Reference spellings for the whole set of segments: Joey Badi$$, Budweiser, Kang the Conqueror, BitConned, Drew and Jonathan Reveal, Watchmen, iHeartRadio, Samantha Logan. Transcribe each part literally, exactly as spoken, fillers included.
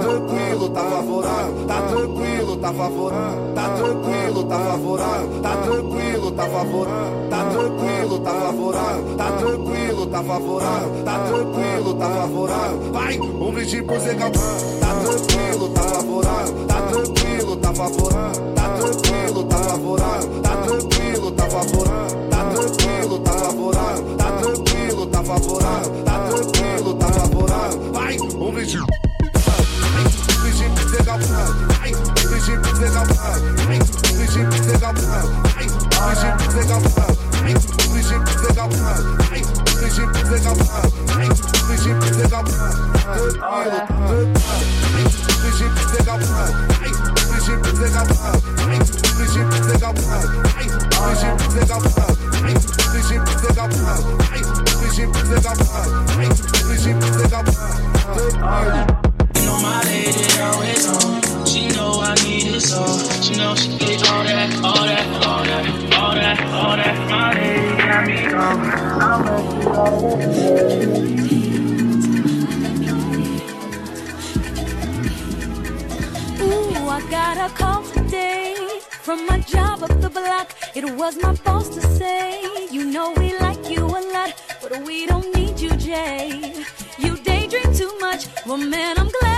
tranquilo, tá favorável, tá tranquilo, tá favorável, tá tranquilo, tá favorável, tá tranquilo, tá favorável, tá tranquilo, tá favorável, tá tranquilo, tá favorável, tá tranquilo, tá favorável, vai, homem de posegar, tá tranquilo, tá favorável, tá tranquilo, tá favorável, tá tranquilo, tá favorável, tá tranquilo, tá favorável, tá tranquilo, tá favorável, tá tranquilo, tá favorável, tá tranquilo, tá favorável, vai, homem de I I my lady always on. She know I need it so. She know she get all that, all that, all that, all that, all that. My lady got me gone. I'm gonna do all that. Ooh, I got a call today from my job up the block. It was my boss to say, you know we like you a lot, but we don't need you, Jay. You daydream too much. Well, man, I'm glad.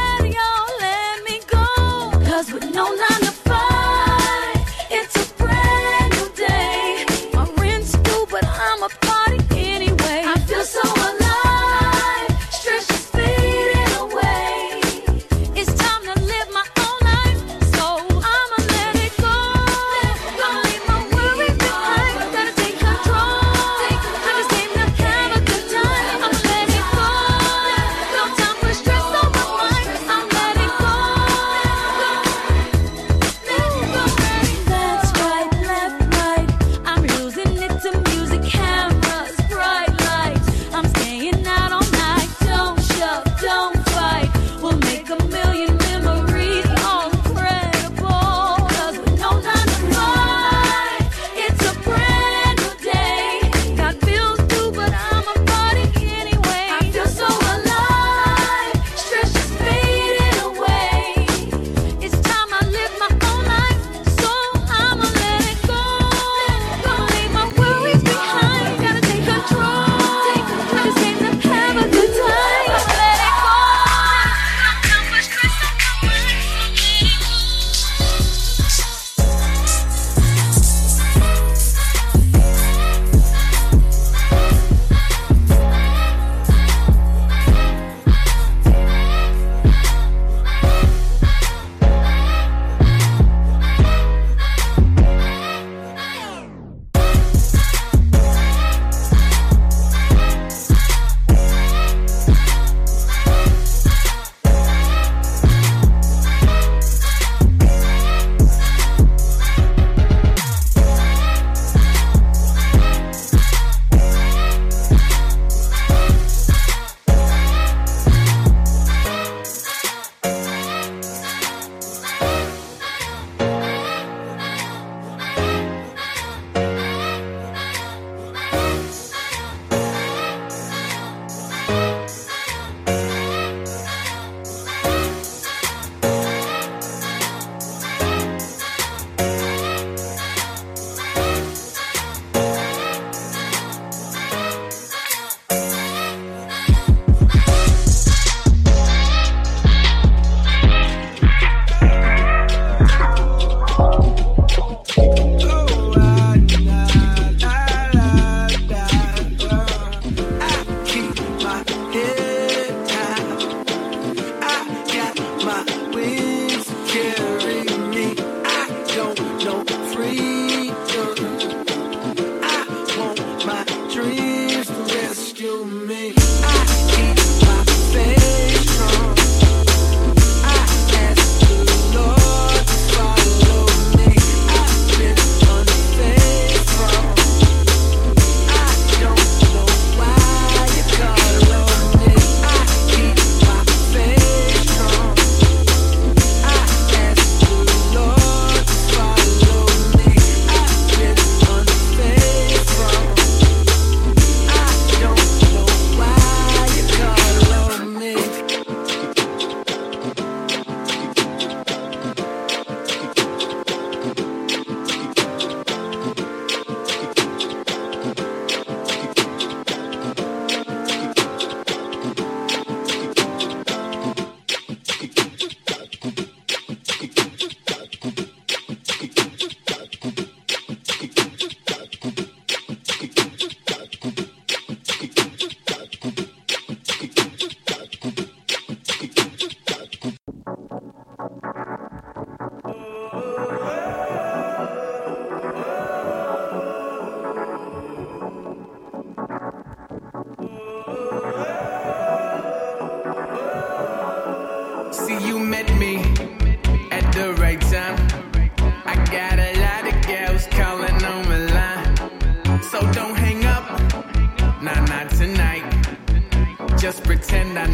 With no nine to five, it's a brand new day. My rent's due, but I'm a party anyway. I feel so alive, stress is fading away. It's time to live my own life, so I'ma let it go. Don't leave my worries behind. Gotta take control. I just came to have a good time. I'm letting go. No time for stress on my mind. I'm letting go.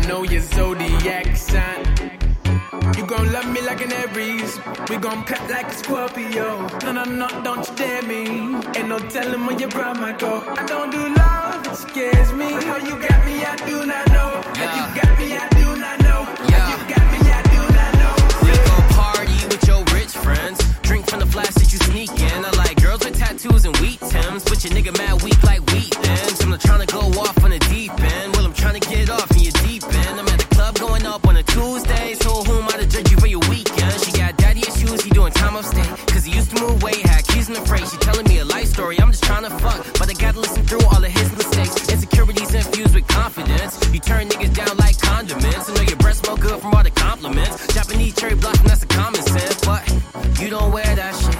know your zodiac sign. You gon' love me like an Aries, we gon' cut like a Scorpio. No, no, no, don't you dare me, ain't no telling when your bride might go. I don't do love, it scares me. How you got me, I do not know. How you got me, I do not know. How you got me, I do not know. We go party with your rich friends, drink from the flask that you sneak in. I like girls with tattoos and wheat Timbs, but your nigga mad weak like wheat thins. I'm not trying to go off on the deep end, well, I'm trying to get off in your deep end. I'm at the club going up on a Tuesday, so who am I to judge you for your weekend? She got daddy issues, he doing time upstate, cause he used to move away, had keys in the freight. She telling me a life story, I'm just trying to fuck, but I gotta listen through all of his mistakes. Insecurities infused with confidence, you turn niggas down like condiments. I know your breath smell good from all the compliments. Japanese cherry blossom, that's a common sense, but you don't wear that shit,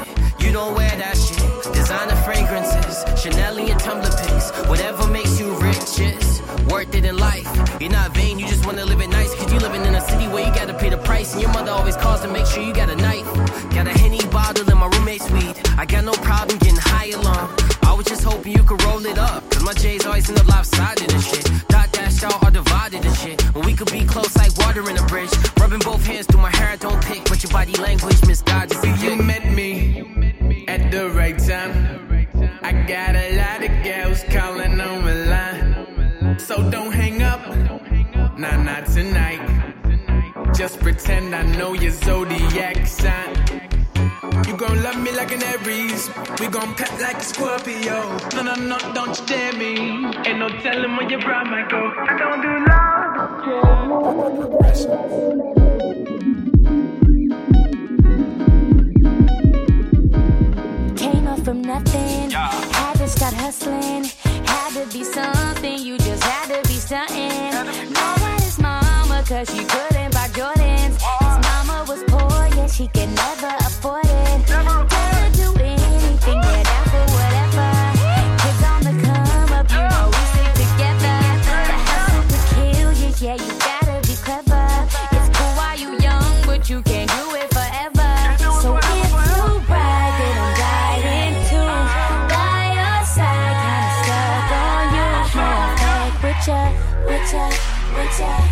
you don't wear that shit. Designer fragrances, Chanel in your Tumblr pics, whatever makes you rich is worth it in life. You're not vain, you just wanna live it nice, cause you living in a city where you gotta pay the price, and your mother always calls to make sure you got a knife. Got a Henny bottle and my roommate's weed, I got no problem getting high along. I was just hoping you could roll it up, cause my J's always end up lopsided and shit. Dot dash y'all are divided and shit, when we could be close like water in a bridge. Rubbing both hands through my hair, I don't pick, but your body language misguided. You met me at the right time, I got a lot of girls calling on my line, so don't hang up, nah, not tonight. Just pretend I know your zodiac sign. You gon' love me like an Aries, we gon' cut like a Scorpio. No, no, no, don't you dare me, ain't no telling when your bride might go. I don't do love. Came up from nothing, yeah. Had to start hustling, had to be something, you just had to be something. Mad at his mama cause she couldn't buy Jordans. His mama was poor, yeah, she could never afford it.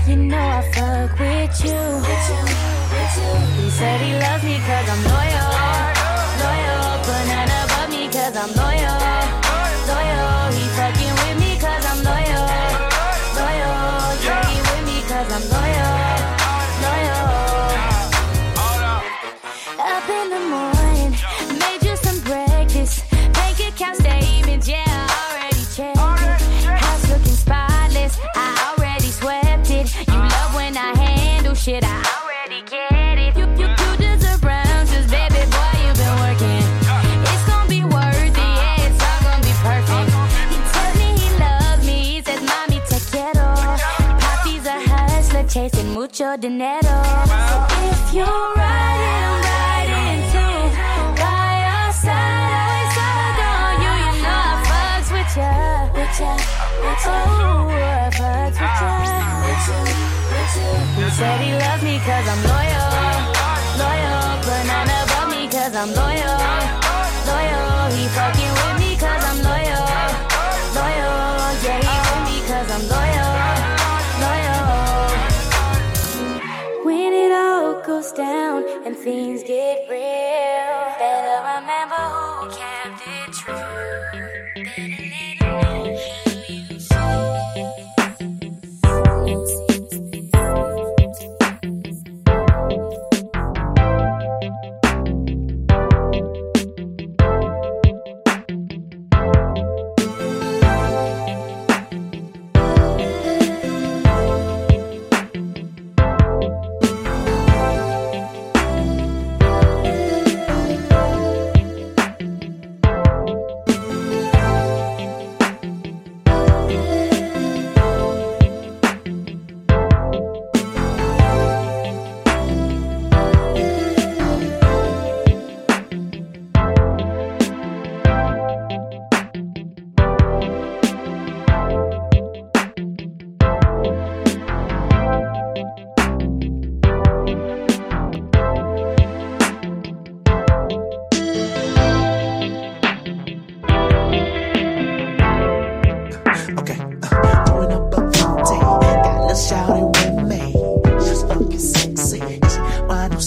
You know I fuck with you. With you, with you. He said he loves me cause I'm loyal. Loyal, but none above me cause I'm loyal. Loyal, he fucking with me cause I'm loyal. Loyal, yeah, he with me cause I'm loyal. Loyal. Up in the morning, made you some breakfast, make it count statements, yeah, I already checked it. House looking spotless, I already sweat. You love when I handle shit, I already get it. You, you, you deserve rounds, just baby boy, you've been working. It's gonna be worth it, yeah, it's all gonna be perfect. He tells me he loves me, he says, mommy, te quiero. Papi's a hustler, chasing mucho dinero. So if you're riding, I'm riding too. By your side, always love on you. You know I fucks with ya, with ya, with ya. Oh, I fucks with ya. He said he loves me cause I'm loyal. Loyal, but none above me cause I'm loyal. Loyal, he fucking with me cause I'm loyal. Loyal, yeah, he with me cause I'm loyal. Loyal. When it all goes down and things get real, better remember who kept it true. Better let it know.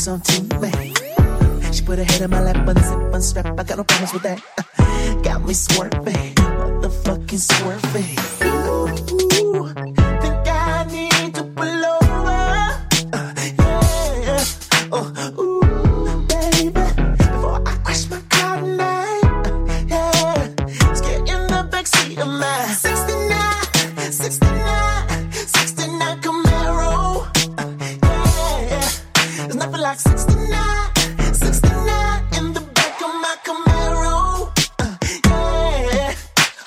on too bad. She put her head in my lap, unzip, unstrap. I got no problems with that. Uh, got me swerving, motherfucking swerving. Ooh, think I need to pull over. Uh, yeah, oh, ooh, baby. Before I crash my car tonight. Uh, yeah, scared in the backseat of my sixty-nine, sixty-nine, sixty-nine Camaro. Uh, yeah, there's nothing like sixty-nine.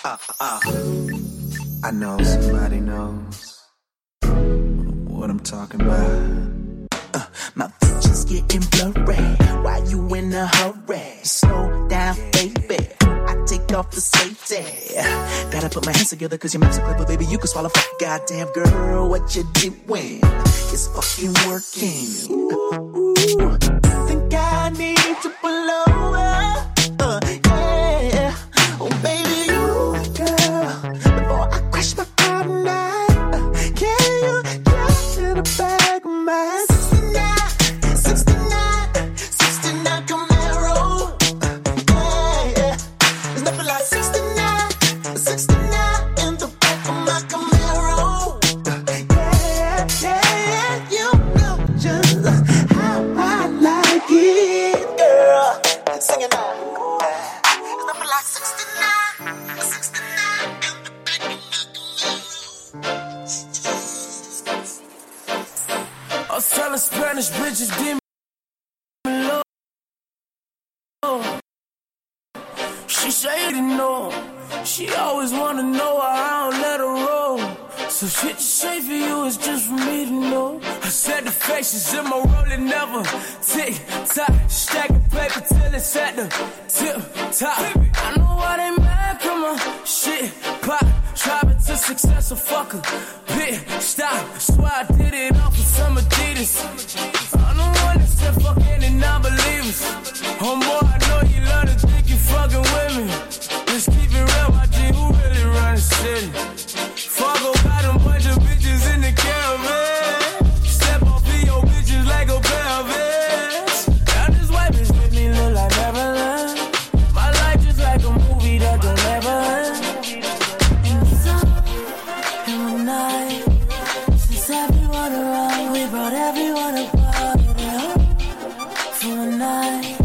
Uh, I know somebody knows what I'm talking about. Uh, my vision's getting blurry. Why you in a hurry? Slow down, baby. I take off the safety. Gotta put my hands together cause your mouth's a clipper, baby. You can swallow fuck. Goddamn girl, what you doing? It's fucking working. Ooh, ooh. Think I need to blow up. Uh, yeah. Oh, baby. Everyone about it, for a night.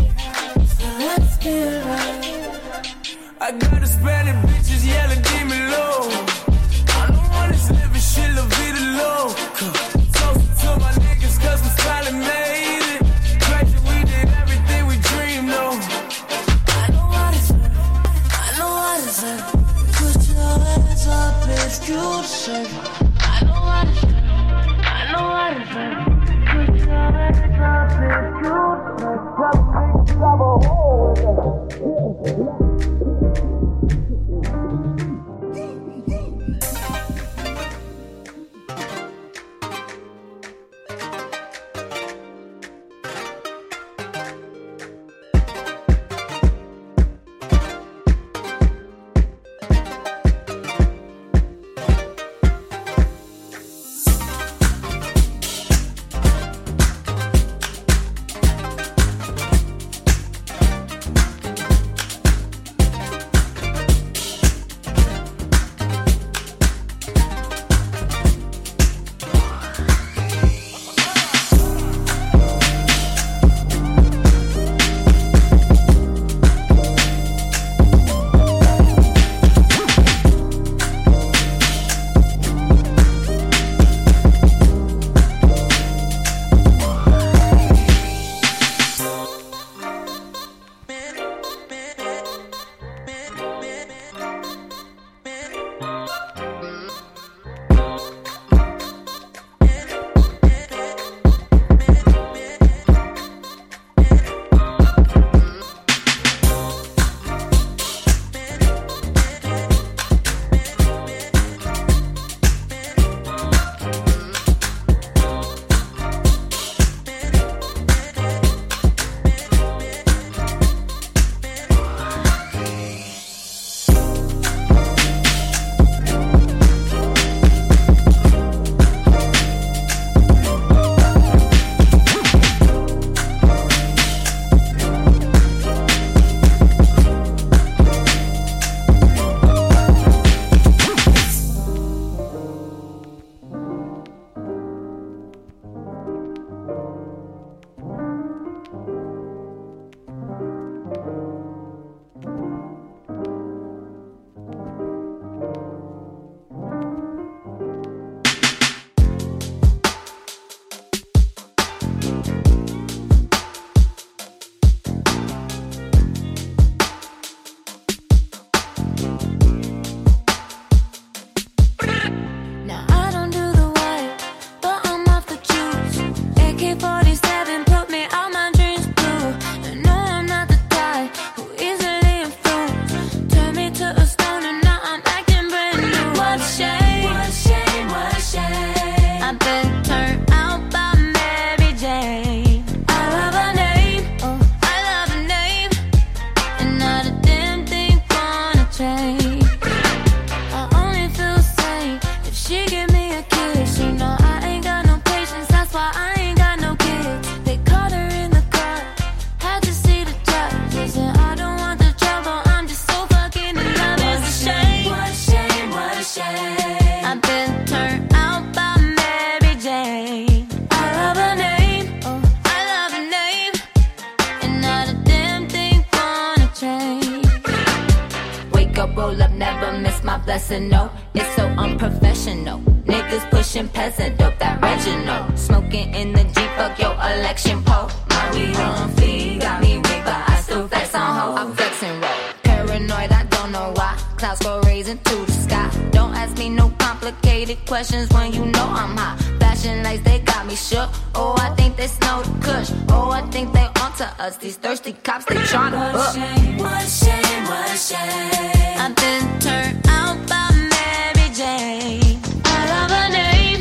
blessing, no, it's so unprofessional. Niggas pushing peasant dope, that Reginald. Smoking in the Jeep, fuck your election poll. My weed on fleek, got me weak, but I still vex on hoe. I'm vexing roll, paranoid, I don't know why. Clouds go raising to the sky. Don't ask me no complicated questions when you know I'm high. Flashing lights, they got me shook. Oh, I think they snowed the kush. Oh, I think they onto us. These thirsty cops, they tryna book. What shame, what shame, what shame. I've been turned out by Mary Jane. I love her name,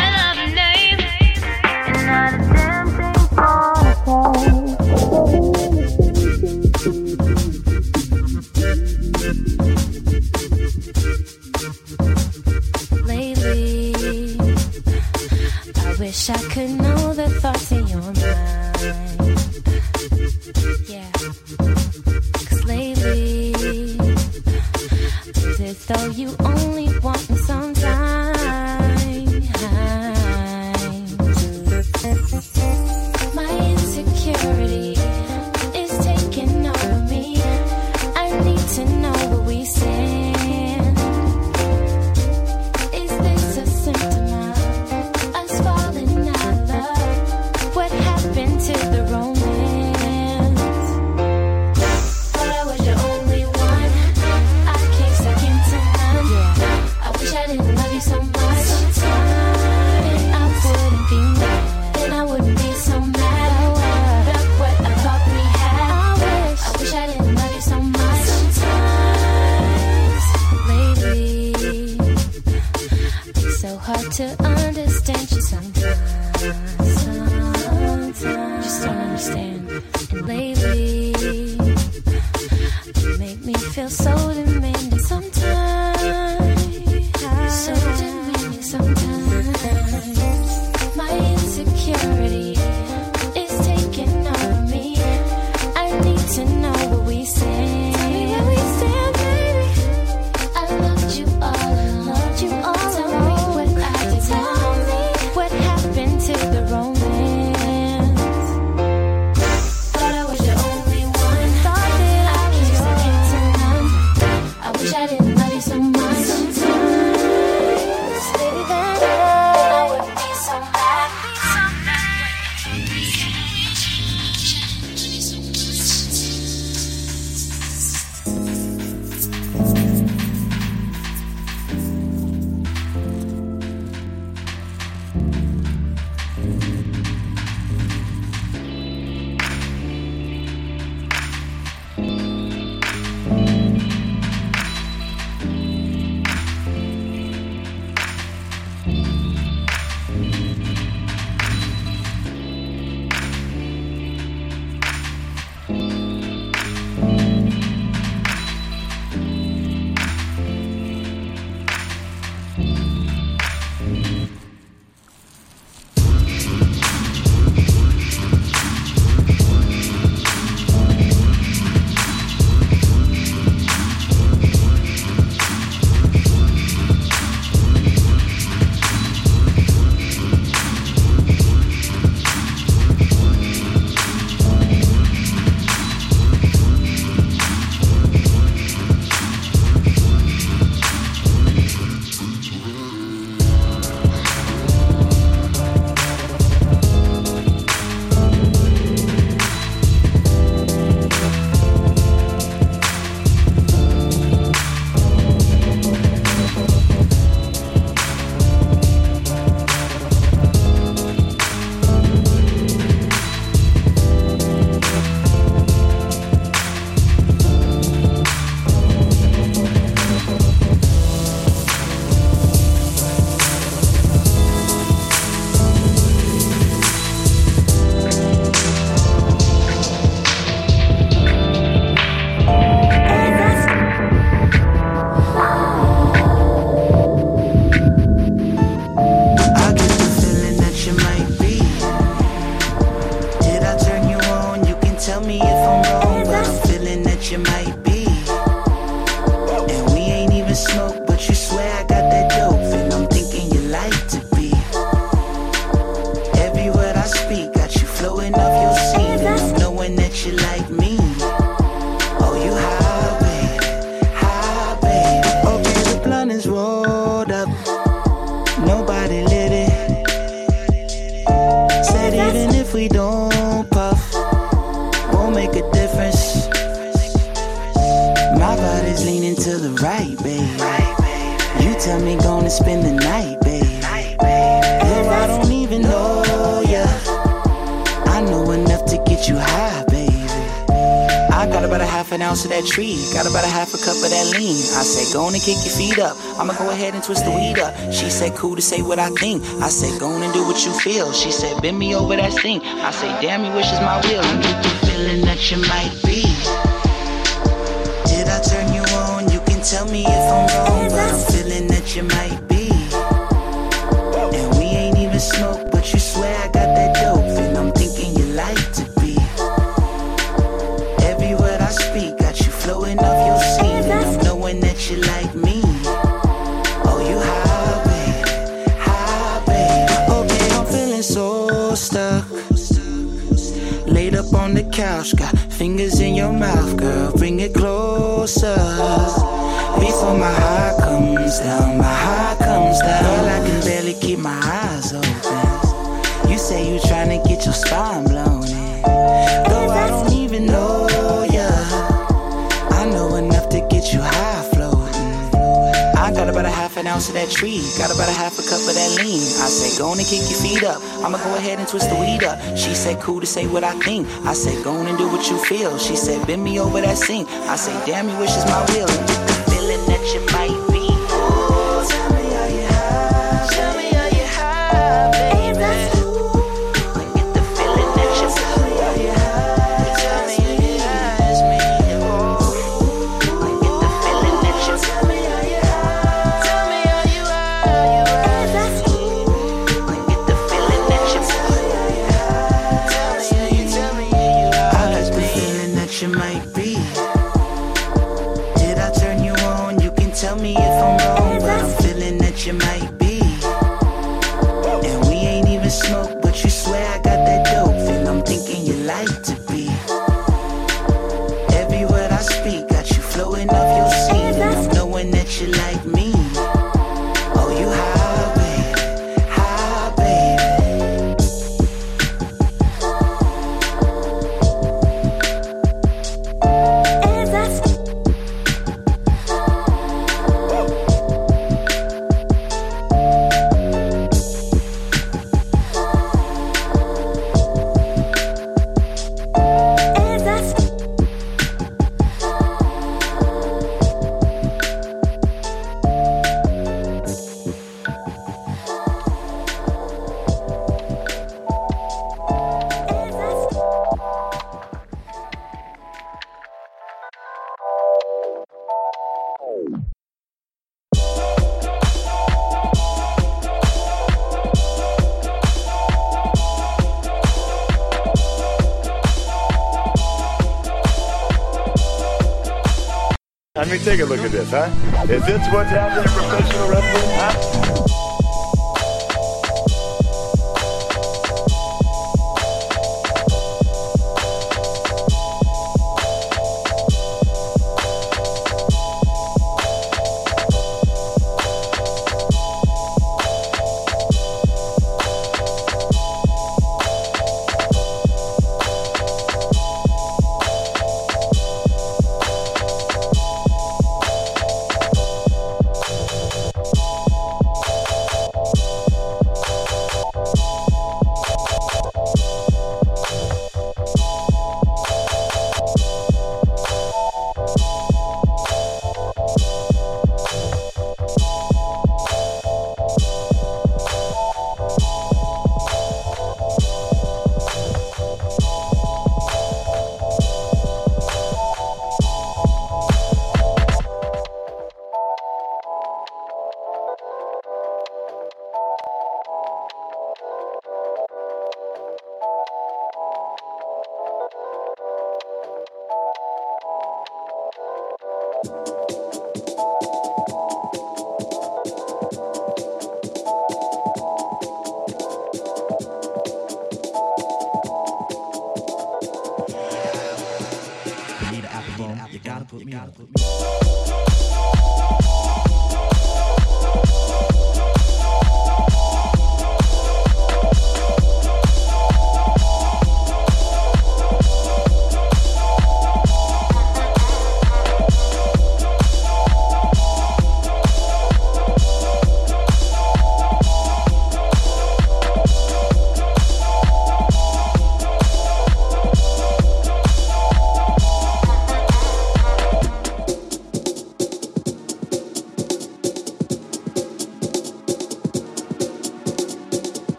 I love her name. And not a damn thing for her. Lately, I wish I could know the thoughts in your mind. Yeah, cause lately, it's as though you only want me sometimes. My insecurity is taking over me. I need to know what we stand. Is this a symptom of us falling out of love? What happened to the romance? Thought I was your only one. I came second to none. Yeah. I wish I an ounce of that tree, got about a half a cup of that lean. I said, go on and kick your feet up, I'ma go ahead and twist the weed up. She said, cool to say what I think. I said, go on and do what you feel. She said, bend me over that sink. I say, damn, you wish is my will. You get the feeling that you might be. Did I turn you on? You can tell me if I'm wrong, but I'm feeling that you might be. And we ain't even smoked, but you swear I got that dope, and I'm thinking you like to be. Every word I speak got you flowing off your seat, and I'm knowing that you like me. Oh, you high, babe, high, babe. Okay, I'm feeling so stuck. Laid up on the couch, got fingers in your mouth, girl, bring it closer. Before my high comes down, my high comes down. Girl, I can barely keep my eyes open. You say you tryna get your spine blown in, though I don't even know ya. I know enough to get you high floating. I got about a half an ounce of that tree, got about a half a cup of that lean. I say, go on and kick your feet up, I'ma go ahead and twist the weed up. She said, cool to say what I think. I said, go on and do what you feel. She said, bend me over that sink. I say, damn, you wish is my will. And get the feeling that you might be. Ooh, tell me how you high. Tell me how you high, baby. And get the feeling that you might be. Tell me how you high. Tell me how you high as me. Ooh, and get the feeling that you might be. You might be. Did I turn you on? You can tell me if I'm wrong, but I'm feeling that you might be. And we ain't even smoked, but you swear I got that dope, and I'm thinking you like to be. Every word I speak got you flowing off your seat, and I'm knowing that you like me. Oh, you high, babe, high, babe. I mean, take a look at this, huh? Is this what's happening in professional wrestling, huh?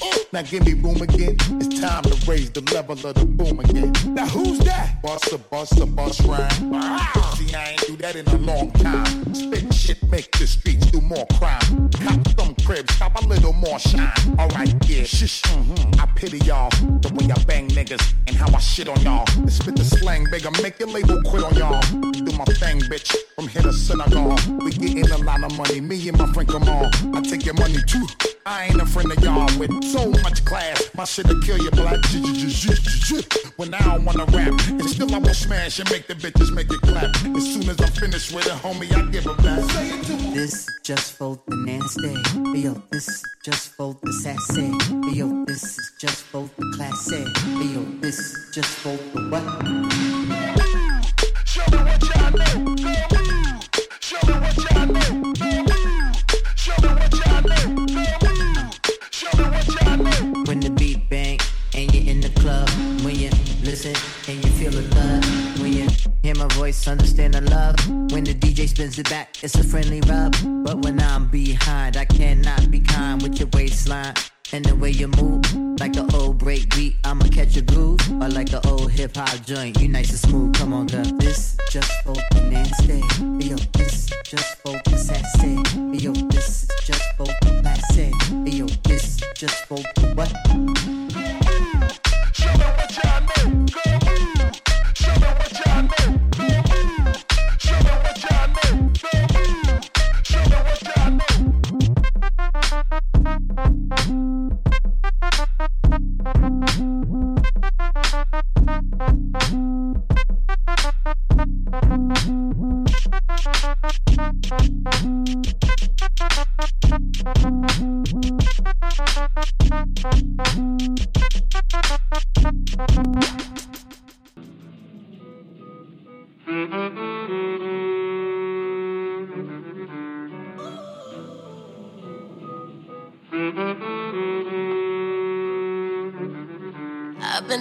again. Now give me room again. It's time to raise the level of the boom again. Now who's that? Bossa, bossa, boss rhyme. Wow. See, I ain't do that in a long time. Spit shit, make the streets do more crime. Cop some cribs, cop a little more shine. Alright, yeah, shh, mm-hmm. I pity y'all. The way I bang niggas and how I shit on y'all. Spit the slang, bigger, make your label quit on y'all. Do my thing, bitch, from here to synagogue. We getting a lot of money, me and my friend come on. I take your money too, I ain't a friend of y'all. With so much class, my shit'll kill your black. When I don't wanna rap, and still I will smash and make the bitches make it clap. As soon as I'm finished with it, homie, I give them back. Say it to me. This just for the nasty. Yo, this is just for the sassy. Yo, this is just for the classy. Yo, this is just for the what? Show me what y'all do. Show me what y'all do. Show me what y'all do. Show me what y'all do. When the beat bang and you're in the club, when you listen and you feel the love, when you hear my voice, understand the love. When the D J spins it back, it's a friendly rub. But when I'm behind, I cannot be kind with your waistline. And the way you move, like an old break beat, I'ma catch a groove. Or like an old hip-hop joint, you nice and smooth, come on girl. This just for the nasty, yo, this just for the sassy, yo, this is just for the classy, yo, this just for the what? Show me what y'all know, girl, move. Show me what y'all know, girl, move. Show me what y'all know, girl, move. Show me what y'all know.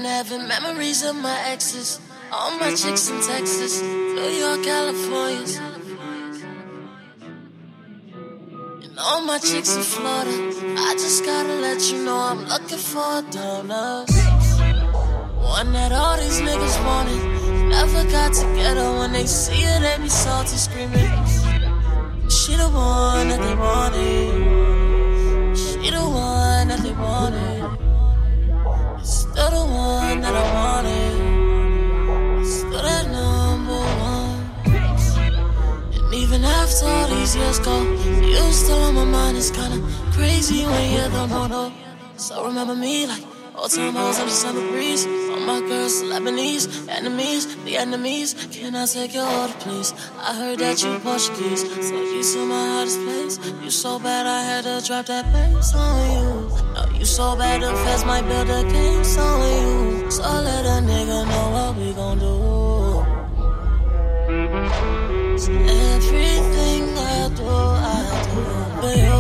Having memories of my exes, all my chicks in Texas, New York, California's, and all my chicks in Florida. I just gotta let you know I'm looking for a donor, one that all these niggas wanted, never got together. When they see her, they be salty, screaming. She the one that they wanted. She the one that they wanted. Still the one that I wanted. Still that number one. And even after all these years go, you still on my mind. It's kinda crazy when you don't know. So remember me like old time I was under summer breeze. All my girls Lebanese, enemies, the enemies. Can I take your order please? I heard that you Portuguese. So you to my hardest place. You so bad I had to drop that bass on you. No, you so bad the feds might build a case on you. So let a nigga know what we gon' do. So everything I do, I do for you,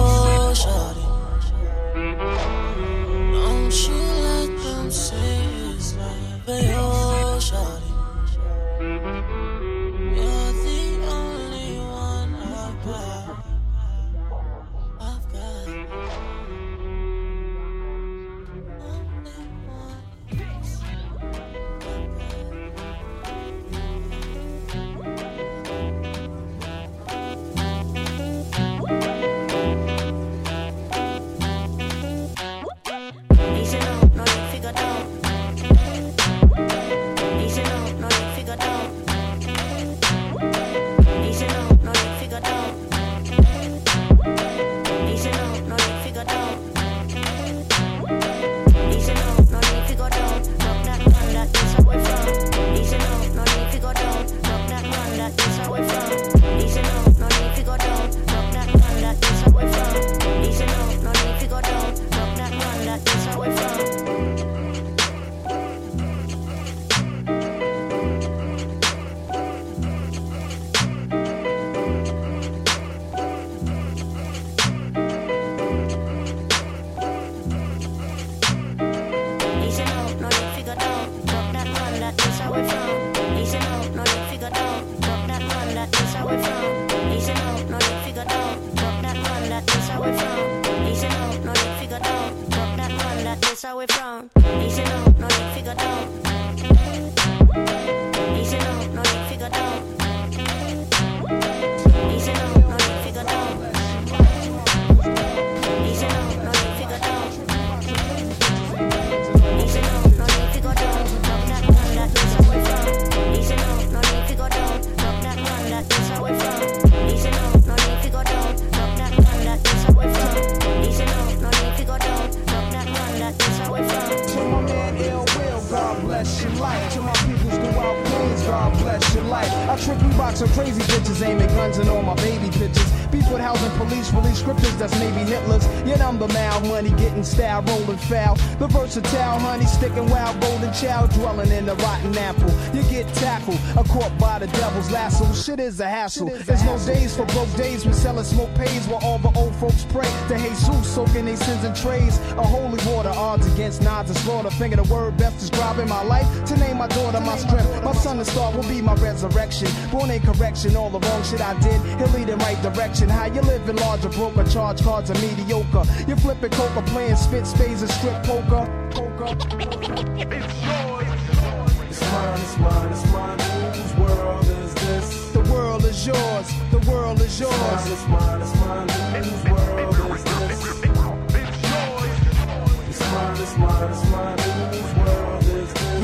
shawty. Don't you let them say it's like for you, shawty. You're the only one I've got. I've got. Thank you. where we're from. Easy no, no, you figured out. Easy no, no, you figured out. Easy no, no, you figured out. Easy no, no, you figured out. Easy no, no, you figured out. Knock that one, that is how we're from. Easy no, no, you figured out. Knock that one, that is how we're from. Easy no, no, you figured out. Knock that one, that is how we're from. Easy no, no, you figured out. That's how it runs. To my man Ill Will, God bless your life. To my peoples throughout Queens, God bless your life. I trip you box of crazy bitches, aiming guns and all my baby bitches. Beef with housing police, release scriptures that's maybe Hitler's. Yet I'm the mild money, getting style, rolling foul. The versatile honey, sticking wild, golden child, dwelling in the rotten apple. You get tackled, a caught by the devil's lasso. Shit is a hassle. Is There's a no hassle. Days for broke days. We selling smoke pays while all the old folks pray to Jesus, soaking their sins in trays. A holy water. Odds against nods and slaughter. Finger the word best describing my life. To name my daughter my strength. My son and star will be my resurrection. Born in correction. All the wrong shit I did, he'll lead in right direction. How you living larger broker. Charge cards are mediocre. You flipping coca, playing spit spades and strip poker. It's yours. It's mine, it's mine, it's mine. Whose world is this? The world is yours. The world is yours. It's mine, it's mine, it's mine. Whose world is this? It's mine, it's mine, whose world is this?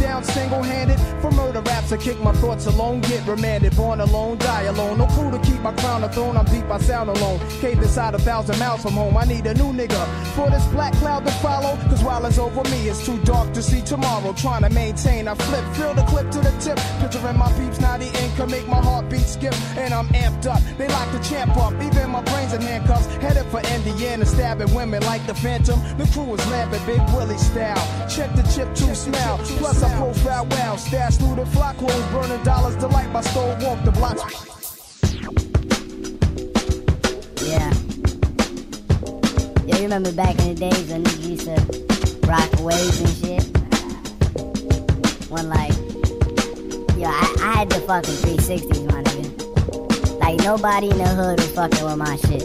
down single-handed for murder raps. I kick my thoughts alone, get remanded, born alone, die alone. No crew to keep my crown a throne. I'm deep, I sound alone. Cave inside a thousand miles from home. I need a new nigga for this black cloud to follow. Cause while it's over me, it's too dark to see tomorrow. Trying to maintain, I flip, fill the clip to the tip. Picturing my peeps, not the income, make my heartbeat skip. And I'm amped up, they lock the champ up. Even my brains in handcuffs, headed for Indiana, stabbing women like the Phantom. The crew is laughing, Big Willie style. Check the chip to smell. Plus I profile wow, stash through the flock, clothes burning dollars, delight my soul, walk the blocks. Yeah. Yeah, you remember back in the days when niggas used to rock waves and shit? One like, yo, I, I had the fucking three sixties, my nigga. Like, nobody in the hood was fucking with my shit.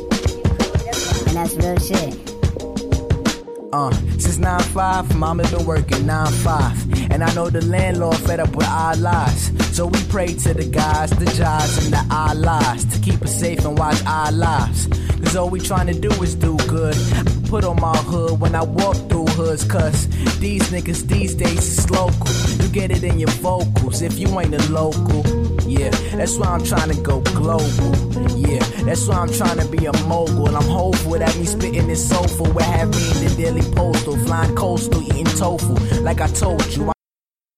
And that's real shit. Uh, since nine five, mama been working nine five. And I know the landlord fed up with our lives. So we pray to the gods, the jobs, and the our lives to keep us safe and watch our lives. Cause all we trying to do is do good. Put on my hood when I walk through hoods. Cause these niggas these days is local. You get it in your vocals if you ain't a local. Yeah, that's why I'm trying to go global. Yeah, that's why I'm trying to be a mogul. And I'm hopeful that me spitting this soulful will have me in the daily postal, flying coastal, eating tofu. Like I told you,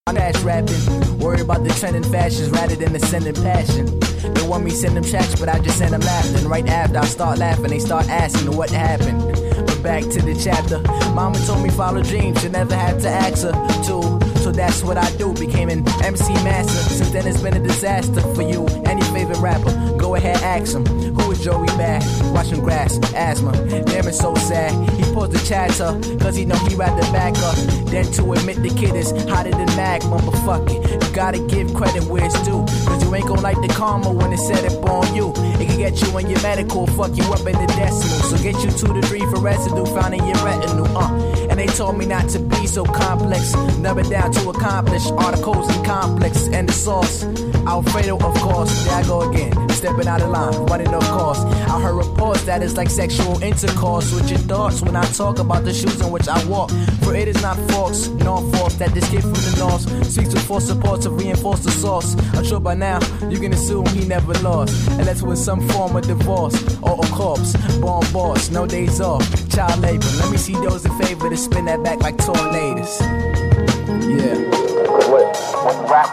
I'm trash rapping. Worry about the trending fashions rather than the sending passion. They want me send them checks, but I just send them laughing. Right after I start laughing, they start asking what happened. But back to the chapter. Mama told me follow dreams, you never had to ask her to. So that's what I do, became an M C master. Since then it's been a disaster for you, any favorite rapper. Go ahead, ask him. Who is Joey Bad? Watch him grasp asthma. Damn, it's so sad. He paused the chatter, cause he know he rather back up than to admit the kid is hotter than magma. But fuck it, you gotta give credit where it's due. Cause you ain't gon' like the karma when it's set up on you. It can get you in your medical, fuck you up in the decimal. So get you two to three for residue found in your retinue, uh. And they told me not to be so complex. Never down to accomplish articles and complex and the sauce. Alfredo, of course. There I go again, stepping out of line, running of course. I heard reports that it's like sexual intercourse with your thoughts when I talk about the shoes in which I walk. For it is not false, nor false that this kid from the north seeks to force support to reinforce the source. I'm sure by now you can assume he never lost, unless with some form of divorce or a corpse. Born boss, no days off, child labor. Let me see those in favor to spin that back like tornadoes. Yeah. What? What rap?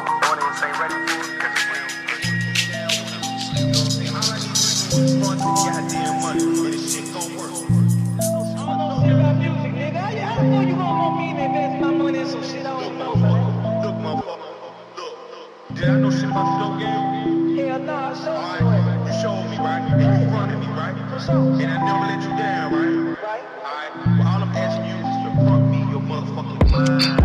Goddamn money. This shit gon' work. I don't know about music, nigga. Hell nah, so right. You showed me, right? You fronted me, right? And I never let you down, right? Right. Alright, well, all I'm asking you is to front me your motherfucking mind.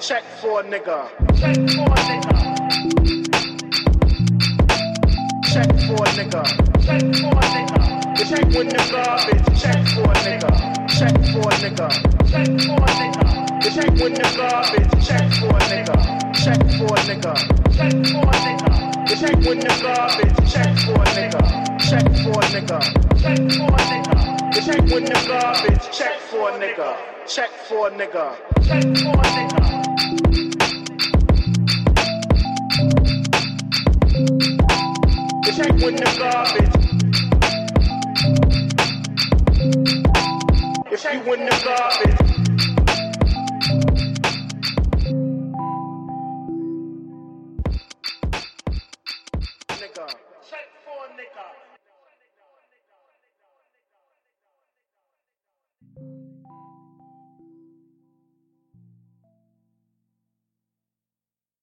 Check for a nigga. Check for a nigga. Check for a nigga. Check for a nigga. Check for a nigga. Check for a nigga. Check for a nigga. Check for a nigga. Check with the garbage. Check for a nigga. Check for a nigga. Check for a nigga. Check with the garbage. Check for a nigga. Check for a nigga. Check for a nigga. Check with the garbage, check for a nigga, check for a nigga, check for a nigga, check with the garbage, check for a nigga, check for a nigga, check for a nigga, check with the garbage, check with the garbage. Check for a nigga.